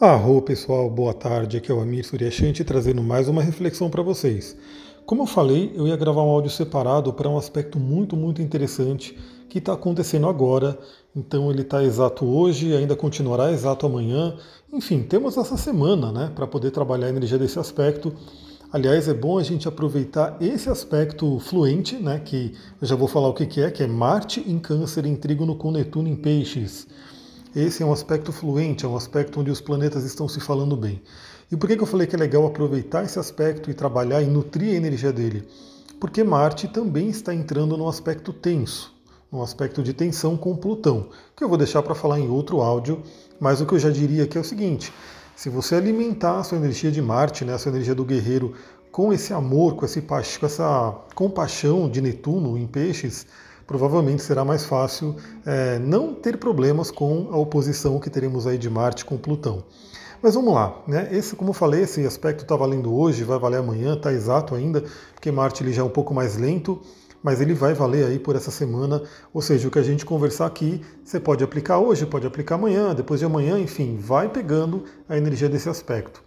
Arro pessoal, boa tarde, aqui é o Amir Suryashanti trazendo mais uma reflexão para vocês. Como eu falei, eu ia gravar um áudio separado para um aspecto muito interessante que está acontecendo agora, então ele está exato hoje, ainda continuará exato amanhã, enfim, temos essa semana, né, para poder trabalhar a energia desse aspecto. Aliás, é bom a gente aproveitar esse aspecto fluente, né, que eu já vou falar o que é Marte em Câncer, em Trígono com Netuno em Peixes. Esse é um aspecto fluente, é um aspecto onde os planetas estão se falando bem. E por que eu falei que é legal aproveitar esse aspecto e trabalhar e nutrir a energia dele? Porque Marte também está entrando num aspecto tenso, num aspecto de tensão com Plutão, que eu vou deixar para falar em outro áudio, mas o que eu já diria aqui é o seguinte: se você alimentar a sua energia de Marte, né, a sua energia do guerreiro, com esse amor, com essa compaixão de Netuno em Peixes, provavelmente será mais fácil não ter problemas com a oposição que teremos aí de Marte com Plutão. Mas vamos lá, né? Como eu falei, esse aspecto está valendo hoje, vai valer amanhã, está exato ainda, porque Marte ele já é um pouco mais lento, mas ele vai valer aí por essa semana, ou seja, o que a gente conversar aqui, você pode aplicar hoje, pode aplicar amanhã, depois de amanhã, enfim, vai pegando a energia desse aspecto.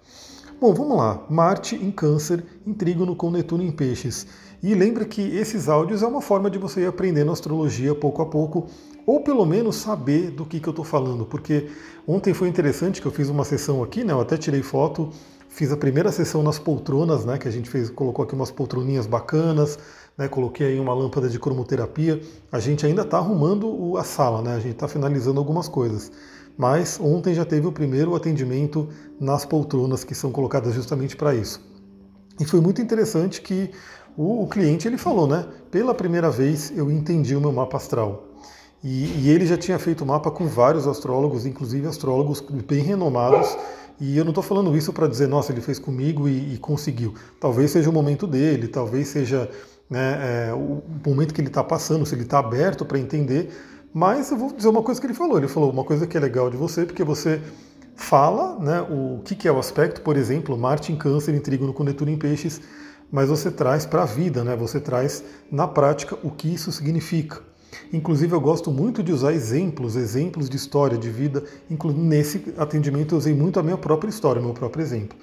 Bom, vamos lá, Marte em Câncer, em Trígono com Netuno em Peixes. E lembra que esses áudios é uma forma de você ir aprendendo astrologia pouco a pouco, ou pelo menos saber do que eu estou falando, porque ontem foi interessante que eu fiz uma sessão aqui, né? Eu até tirei foto, fiz a primeira sessão nas poltronas, né? Que a gente fez, colocou aqui umas poltroninhas bacanas, né? Coloquei aí uma lâmpada de cromoterapia, a gente ainda está arrumando a sala, né? A gente está finalizando algumas coisas. Mas ontem já teve o primeiro atendimento nas poltronas que são colocadas justamente para isso. E foi muito interessante que o cliente ele falou, né? Pela primeira vez eu entendi o meu mapa astral. E ele já tinha feito mapa com vários astrólogos, inclusive astrólogos bem renomados. E eu não estou falando isso para dizer, nossa, ele fez comigo e conseguiu. Talvez seja o momento dele, talvez seja o momento que ele está passando, se ele está aberto para entender. Mas eu vou dizer uma coisa que ele falou. Ele falou uma coisa que é legal de você, porque você fala, né, o que é o aspecto, por exemplo, Marte em Câncer, em Trígono com Netuno em Peixes, mas você traz para a vida, né, você traz na prática o que isso significa. Inclusive eu gosto muito de usar exemplos de história, de vida. Nesse atendimento eu usei muito a minha própria história, o meu próprio exemplo.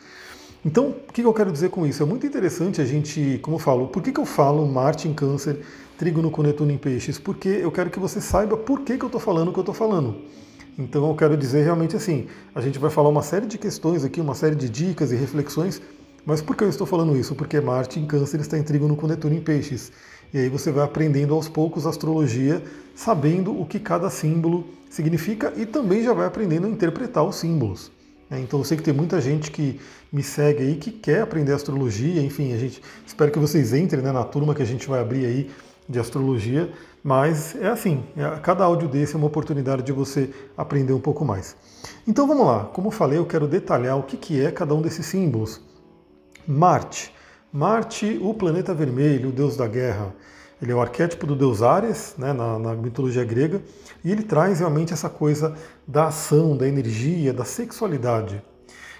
Então, o que eu quero dizer com isso? É muito interessante a gente, como eu falo, por que eu falo Marte em Câncer, Trígono com Netuno em Peixes? Porque eu quero que você saiba por que eu estou falando o que eu estou falando. Então eu quero dizer realmente assim, a gente vai falar uma série de questões aqui, uma série de dicas e reflexões, mas por que eu estou falando isso? Porque Marte em Câncer está em Trígono com Netuno em Peixes. E aí você vai aprendendo aos poucos a astrologia, sabendo o que cada símbolo significa e também já vai aprendendo a interpretar os símbolos. Então eu sei que tem muita gente que me segue aí, que quer aprender astrologia, enfim, a gente espero que vocês entrem, né, na turma que a gente vai abrir aí de astrologia, mas é assim, cada áudio desse é uma oportunidade de você aprender um pouco mais. Então vamos lá, como eu falei, eu quero detalhar o que é cada um desses símbolos. Marte, o planeta vermelho, o deus da guerra, ele é o arquétipo do deus Ares, né, na mitologia grega, e ele traz realmente essa coisa da ação, da energia, da sexualidade.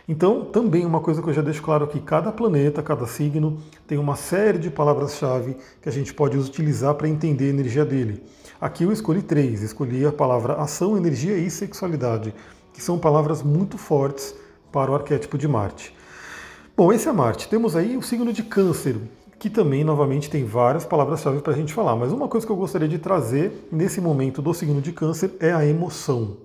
Então, também uma coisa que eu já deixo claro aqui, cada planeta, cada signo, tem uma série de palavras-chave que a gente pode utilizar para entender a energia dele. Aqui eu escolhi três, escolhi a palavra ação, energia e sexualidade, que são palavras muito fortes para o arquétipo de Marte. Bom, esse é Marte. Temos aí o signo de Câncer, que também, novamente, tem várias palavras-chave para a gente falar. Mas uma coisa que eu gostaria de trazer nesse momento do signo de Câncer é a emoção.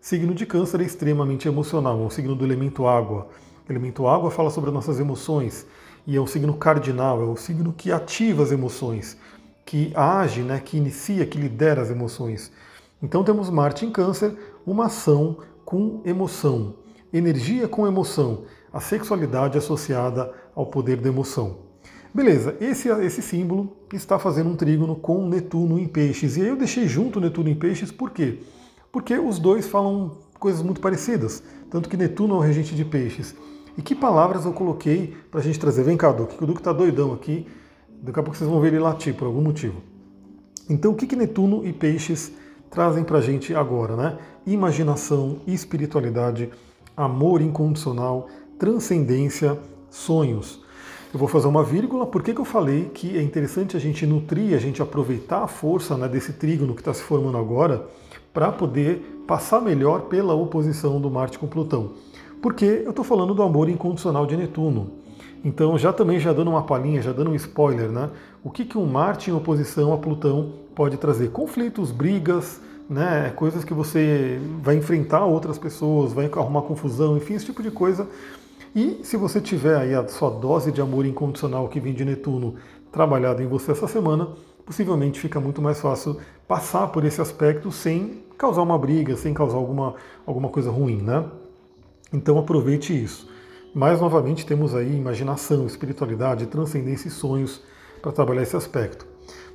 Signo de Câncer é extremamente emocional, é um signo do elemento água. O elemento água fala sobre as nossas emoções e é um signo cardinal, é um signo que ativa as emoções, que age, né, que inicia, que lidera as emoções. Então temos Marte em Câncer, uma ação com emoção, energia com emoção, a sexualidade associada ao poder da emoção. Beleza, esse símbolo está fazendo um trígono com Netuno em Peixes. E aí eu deixei junto Netuno em Peixes, por quê? Porque os dois falam coisas muito parecidas, tanto que Netuno é o regente de Peixes. E que palavras eu coloquei para a gente trazer? Vem cá, Duque, que o Duque está doidão aqui, daqui a pouco vocês vão ver ele latir por algum motivo. Então, o que Netuno e Peixes trazem para a gente agora, né? Imaginação, espiritualidade, amor incondicional, transcendência, sonhos. Eu vou fazer uma vírgula. Por que eu falei que é interessante a gente nutrir, a gente aproveitar a força, né, desse trígono que está se formando agora para poder passar melhor pela oposição do Marte com Plutão? porque eu estou falando do amor incondicional de Netuno. Então, já dando uma palhinha, já dando um spoiler, né? O que um Marte em oposição a Plutão pode trazer? Conflitos, brigas, né? Coisas que você vai enfrentar outras pessoas, vai arrumar confusão, enfim, esse tipo de coisa. E se você tiver aí a sua dose de amor incondicional que vem de Netuno trabalhada em você essa semana, possivelmente fica muito mais fácil passar por esse aspecto sem causar uma briga, sem causar alguma coisa ruim, né? Então aproveite isso. Mas, novamente, temos aí imaginação, espiritualidade, transcendência e sonhos para trabalhar esse aspecto.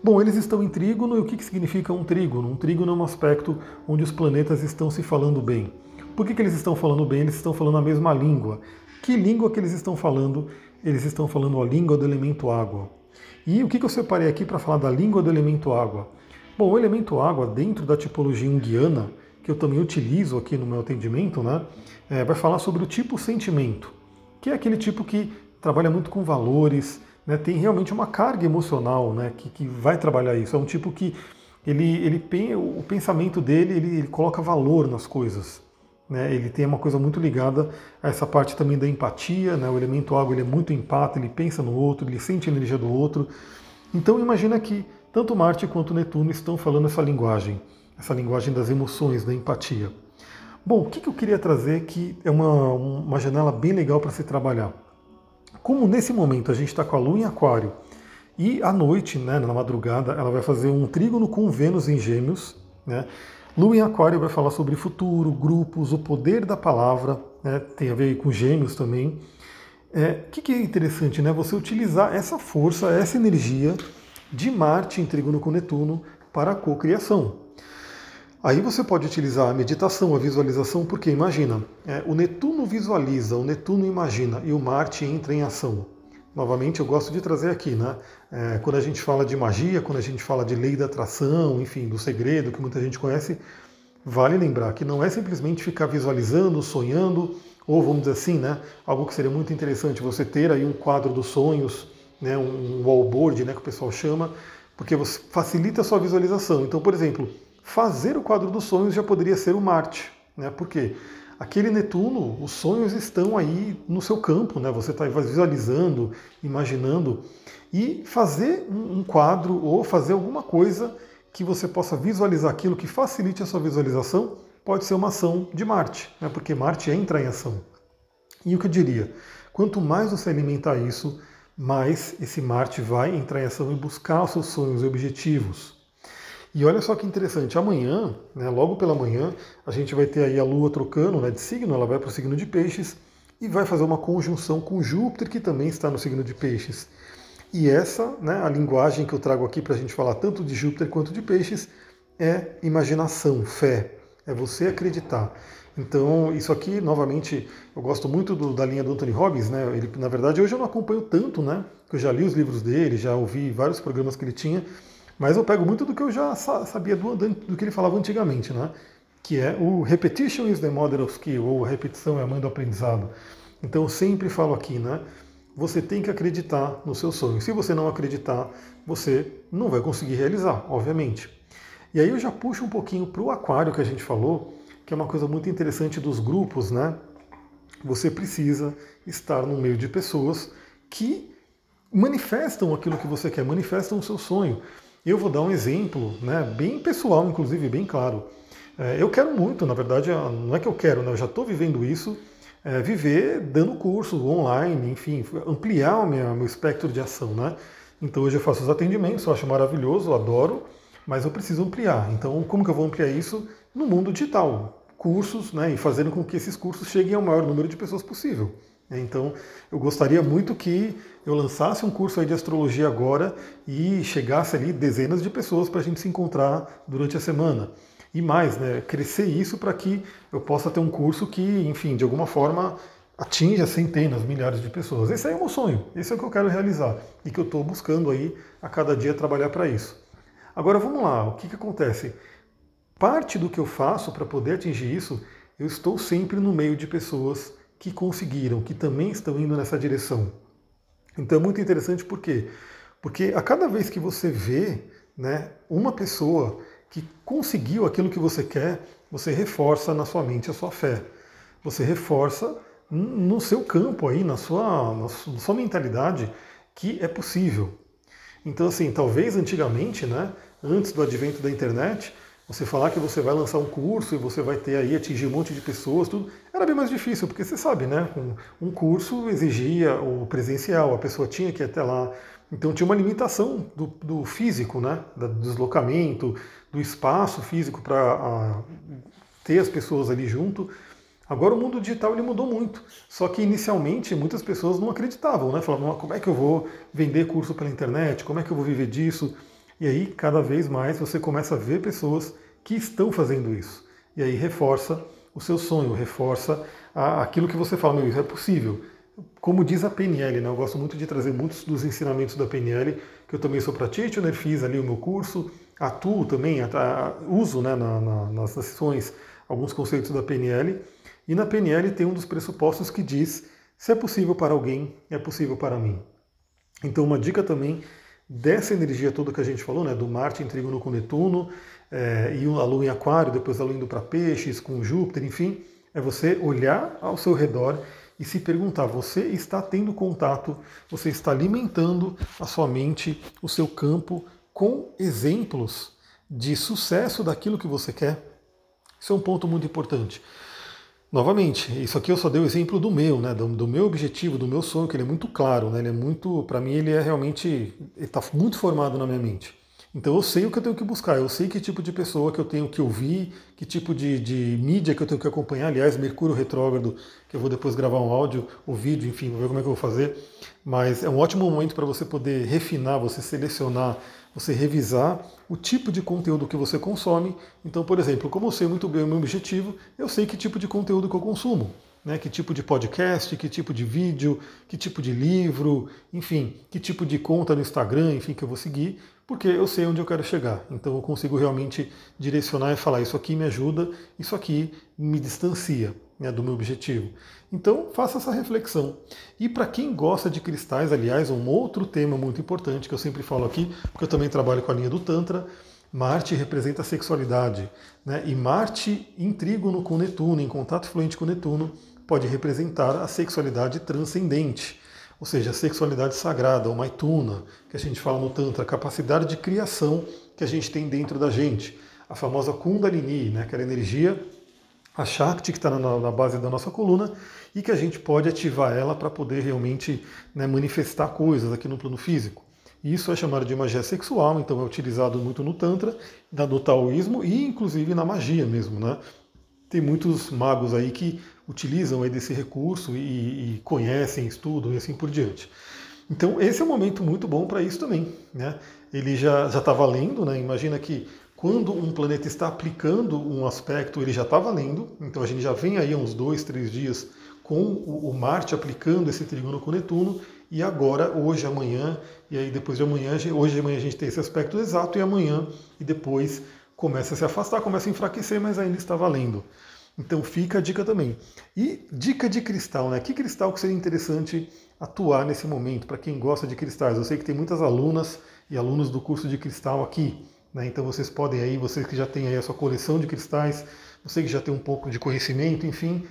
Bom, eles estão em trígono, e o que significa um trígono? Um trígono é um aspecto onde os planetas estão se falando bem. Por que eles estão falando bem? Eles estão falando a mesma língua. Que língua que eles estão falando? Eles estão falando a língua do elemento água. E o que eu separei aqui para falar da língua do elemento água? Bom, o elemento água, dentro da tipologia junguiana, que eu também utilizo aqui no meu atendimento, né, vai falar sobre o tipo sentimento, que é aquele tipo que trabalha muito com valores, né, tem realmente uma carga emocional, né, que vai trabalhar isso. É um tipo que o pensamento dele, ele coloca valor nas coisas. Né, ele tem uma coisa muito ligada a essa parte também da empatia, né, o elemento água ele é muito empata, ele pensa no outro, ele sente a energia do outro. Então imagina que tanto Marte quanto Netuno estão falando essa linguagem das emoções, da empatia. Bom, o que eu queria trazer que é uma janela bem legal para se trabalhar? Como nesse momento a gente está com a Lua em Aquário e à noite, né, na madrugada, ela vai fazer um trígono com Vênus em Gêmeos. Né? Lua em Aquário vai falar sobre futuro, grupos, o poder da palavra, né? Tem a ver com Gêmeos também. O que é interessante? Né? Você utilizar essa força, essa energia de Marte em trígono com Netuno para a cocriação. Aí você pode utilizar a meditação, a visualização, porque imagina, o Netuno visualiza, o Netuno imagina e o Marte entra em ação. Novamente, eu gosto de trazer aqui, né? Quando a gente fala de magia, quando a gente fala de lei da atração, enfim, do segredo que muita gente conhece, vale lembrar que não é simplesmente ficar visualizando, sonhando, ou vamos dizer assim, né? Algo que seria muito interessante você ter aí um quadro dos sonhos, né? Um wallboard, né? Que o pessoal chama, porque você facilita a sua visualização. Então, por exemplo, fazer o quadro dos sonhos já poderia ser o Marte, né? Porque aquele Netuno, os sonhos estão aí no seu campo, né? Você está visualizando, imaginando, e fazer um quadro ou fazer alguma coisa que você possa visualizar aquilo, que facilite a sua visualização, pode ser uma ação de Marte, né? Porque Marte entra em ação. E o que eu diria? Quanto mais você alimentar isso, mais esse Marte vai entrar em ação e buscar os seus sonhos e objetivos. E olha só que interessante, amanhã, né, logo pela manhã, a gente vai ter aí a Lua trocando, né, de signo, ela vai para o signo de Peixes e vai fazer uma conjunção com Júpiter, que também está no signo de Peixes. E essa, né, a linguagem que eu trago aqui para a gente falar tanto de Júpiter quanto de Peixes, é imaginação, fé, é você acreditar. Então, isso aqui, novamente, eu gosto muito da linha do Anthony Robbins, né? Ele, na verdade, hoje eu não acompanho tanto, né? Eu já li os livros dele, já ouvi vários programas que ele tinha, mas eu pego muito do que eu já sabia do que ele falava antigamente, né? Que é o repetition is the mother of skill, ou a repetição é a mãe do aprendizado. Então eu sempre falo aqui, né? Você tem que acreditar no seu sonho. Se você não acreditar, você não vai conseguir realizar, obviamente. E aí eu já puxo um pouquinho para o aquário que a gente falou, que é uma coisa muito interessante dos grupos, né? Você precisa estar no meio de pessoas que manifestam aquilo que você quer, manifestam o seu sonho. Eu vou dar um exemplo, né, bem pessoal, inclusive, bem claro. Eu quero muito, na verdade, não é que eu quero, né, eu já estou vivendo isso, viver dando curso online, enfim, ampliar o meu espectro de ação. Né? Então hoje eu faço os atendimentos, eu acho maravilhoso, eu adoro, mas eu preciso ampliar. Então como que eu vou ampliar isso? No mundo digital, cursos, né, e fazendo com que esses cursos cheguem ao maior número de pessoas possível. Então, eu gostaria muito que eu lançasse um curso aí de astrologia agora e chegasse ali dezenas de pessoas para a gente se encontrar durante a semana. E mais, né, crescer isso para que eu possa ter um curso que, enfim, de alguma forma atinja centenas, milhares de pessoas. Esse aí é o meu sonho, esse é o que eu quero realizar e que eu estou buscando aí a cada dia trabalhar para isso. Agora vamos lá, o que acontece? Parte do que eu faço para poder atingir isso, eu estou sempre no meio de pessoas que conseguiram, que também estão indo nessa direção. Então é muito interessante por quê? Porque a cada vez que você vê, né, uma pessoa que conseguiu aquilo que você quer, você reforça na sua mente a sua fé. Você reforça no seu campo aí, na sua mentalidade, que é possível. Então, assim, talvez antigamente, né, antes do advento da internet, você falar que você vai lançar um curso e você vai ter aí, atingir um monte de pessoas, tudo, era bem mais difícil, porque você sabe, né? Um curso exigia o presencial, a pessoa tinha que ir até lá. Então tinha uma limitação do físico, né? Do deslocamento, do espaço físico para ter as pessoas ali junto. Agora o mundo digital ele mudou muito. Só que inicialmente muitas pessoas não acreditavam, né? Falavam, como é que eu vou vender curso pela internet? Como é que eu vou viver disso? E aí, cada vez mais, você começa a ver pessoas que estão fazendo isso. E aí reforça o seu sonho, reforça aquilo que você fala, meu, isso é possível. Como diz a PNL, né? Eu gosto muito de trazer muitos dos ensinamentos da PNL, que eu também sou practitioner, fiz ali o meu curso, atuo também, uso, né, nas sessões alguns conceitos da PNL. E na PNL tem um dos pressupostos que diz, se é possível para alguém, é possível para mim. Então uma dica também dessa energia toda que a gente falou, né, do Marte em Trígono com Netuno, e a Lua em Aquário, depois a Lua indo para Peixes, com Júpiter, enfim, é você olhar ao seu redor e se perguntar, você está tendo contato, você está alimentando a sua mente, o seu campo, com exemplos de sucesso daquilo que você quer? Isso é um ponto muito importante. Novamente, isso aqui eu só dei o exemplo do meu, né, do meu objetivo, do meu sonho, que ele é muito claro, né, ele é muito, para mim ele é realmente, está muito formado na minha mente. Então eu sei o que eu tenho que buscar, eu sei que tipo de pessoa que eu tenho que ouvir, que tipo de mídia que eu tenho que acompanhar, aliás, Mercúrio Retrógrado, que eu vou depois gravar um áudio, um vídeo, enfim, vou ver como é que eu vou fazer, mas é um ótimo momento para você poder refinar, você selecionar, você revisar o tipo de conteúdo que você consome. Então, por exemplo, como eu sei muito bem o meu objetivo, eu sei que tipo de conteúdo que eu consumo, né? Que tipo de podcast, que tipo de vídeo, que tipo de livro, enfim, que tipo de conta no Instagram, enfim, que eu vou seguir, porque eu sei onde eu quero chegar. Então eu consigo realmente direcionar e falar, isso aqui me ajuda, isso aqui me distancia, né, do meu objetivo. Então faça essa reflexão. E para quem gosta de cristais, aliás, um outro tema muito importante que eu sempre falo aqui, porque eu também trabalho com a linha do Tantra, Marte representa a sexualidade, né? E Marte em trígono com Netuno, em contato fluente com Netuno, pode representar a sexualidade transcendente, ou seja, a sexualidade sagrada, ou Maituna, que a gente fala no Tantra, a capacidade de criação que a gente tem dentro da gente, a famosa Kundalini, né, aquela energia, a Shakti que está na base da nossa coluna e que a gente pode ativar ela para poder realmente, né, manifestar coisas aqui no plano físico. Isso é chamado de magia sexual, então é utilizado muito no Tantra, no Taoísmo e inclusive na magia mesmo, né? Tem muitos magos aí que utilizam aí desse recurso e conhecem, estudam e assim por diante. Então esse é um momento muito bom para isso também, né? Ele já está valendo, né? Imagina que quando um planeta está aplicando um aspecto, ele já está valendo. Então a gente já vem aí uns 2, 3 dias com o Marte aplicando esse trígono com Netuno. E agora, hoje, amanhã, e aí depois de amanhã, hoje de manhã a gente tem esse aspecto exato, e amanhã e depois começa a se afastar, começa a enfraquecer, mas ainda está valendo. Então fica a dica também. E dica de cristal, né? Que cristal que seria interessante atuar nesse momento? Para quem gosta de cristais, eu sei que tem muitas alunas e alunos do curso de cristal aqui. Então vocês podem aí, vocês que já têm aí a sua coleção de cristais, você que já tem um pouco de conhecimento, enfim,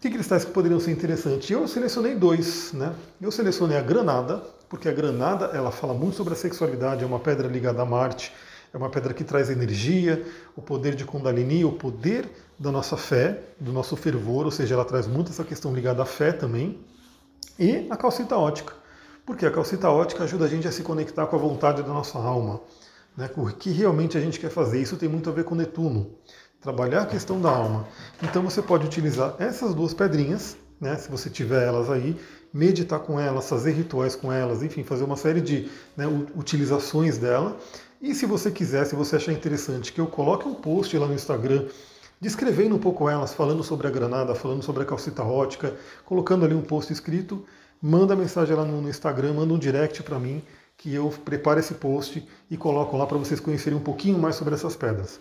que cristais que poderiam ser interessantes? Eu selecionei 2, né? Eu selecionei a granada, porque a granada ela fala muito sobre a sexualidade, é uma pedra ligada a Marte, é uma pedra que traz energia, o poder de Kundalini, o poder da nossa fé, do nosso fervor, ou seja, ela traz muito essa questão ligada à fé também, e a calcita ótica, porque a calcita ótica ajuda a gente a se conectar com a vontade da nossa alma, né, o que realmente a gente quer fazer. Isso tem muito a ver com Netuno, trabalhar a questão da alma. Então você pode utilizar essas 2 pedrinhas, né, se você tiver elas aí, meditar com elas, fazer rituais com elas, enfim, fazer uma série de, né, utilizações dela. E se você quiser, se você achar interessante, que eu coloque um post lá no Instagram descrevendo um pouco elas, falando sobre a granada, falando sobre a calcita rótica, colocando ali um post escrito, manda mensagem lá no Instagram, manda um direct para mim, que eu preparo esse post e coloco lá para vocês conhecerem um pouquinho mais sobre essas pedras.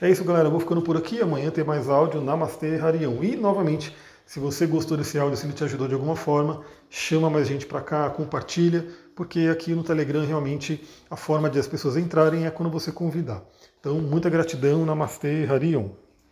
É isso, galera. Eu vou ficando por aqui. Amanhã tem mais áudio. Namastê, Rarion. E, novamente, se você gostou desse áudio, se ele te ajudou de alguma forma, chama mais gente para cá, compartilha, porque aqui no Telegram, realmente, a forma de as pessoas entrarem é quando você convidar. Então, muita gratidão. Namastê, Rarion.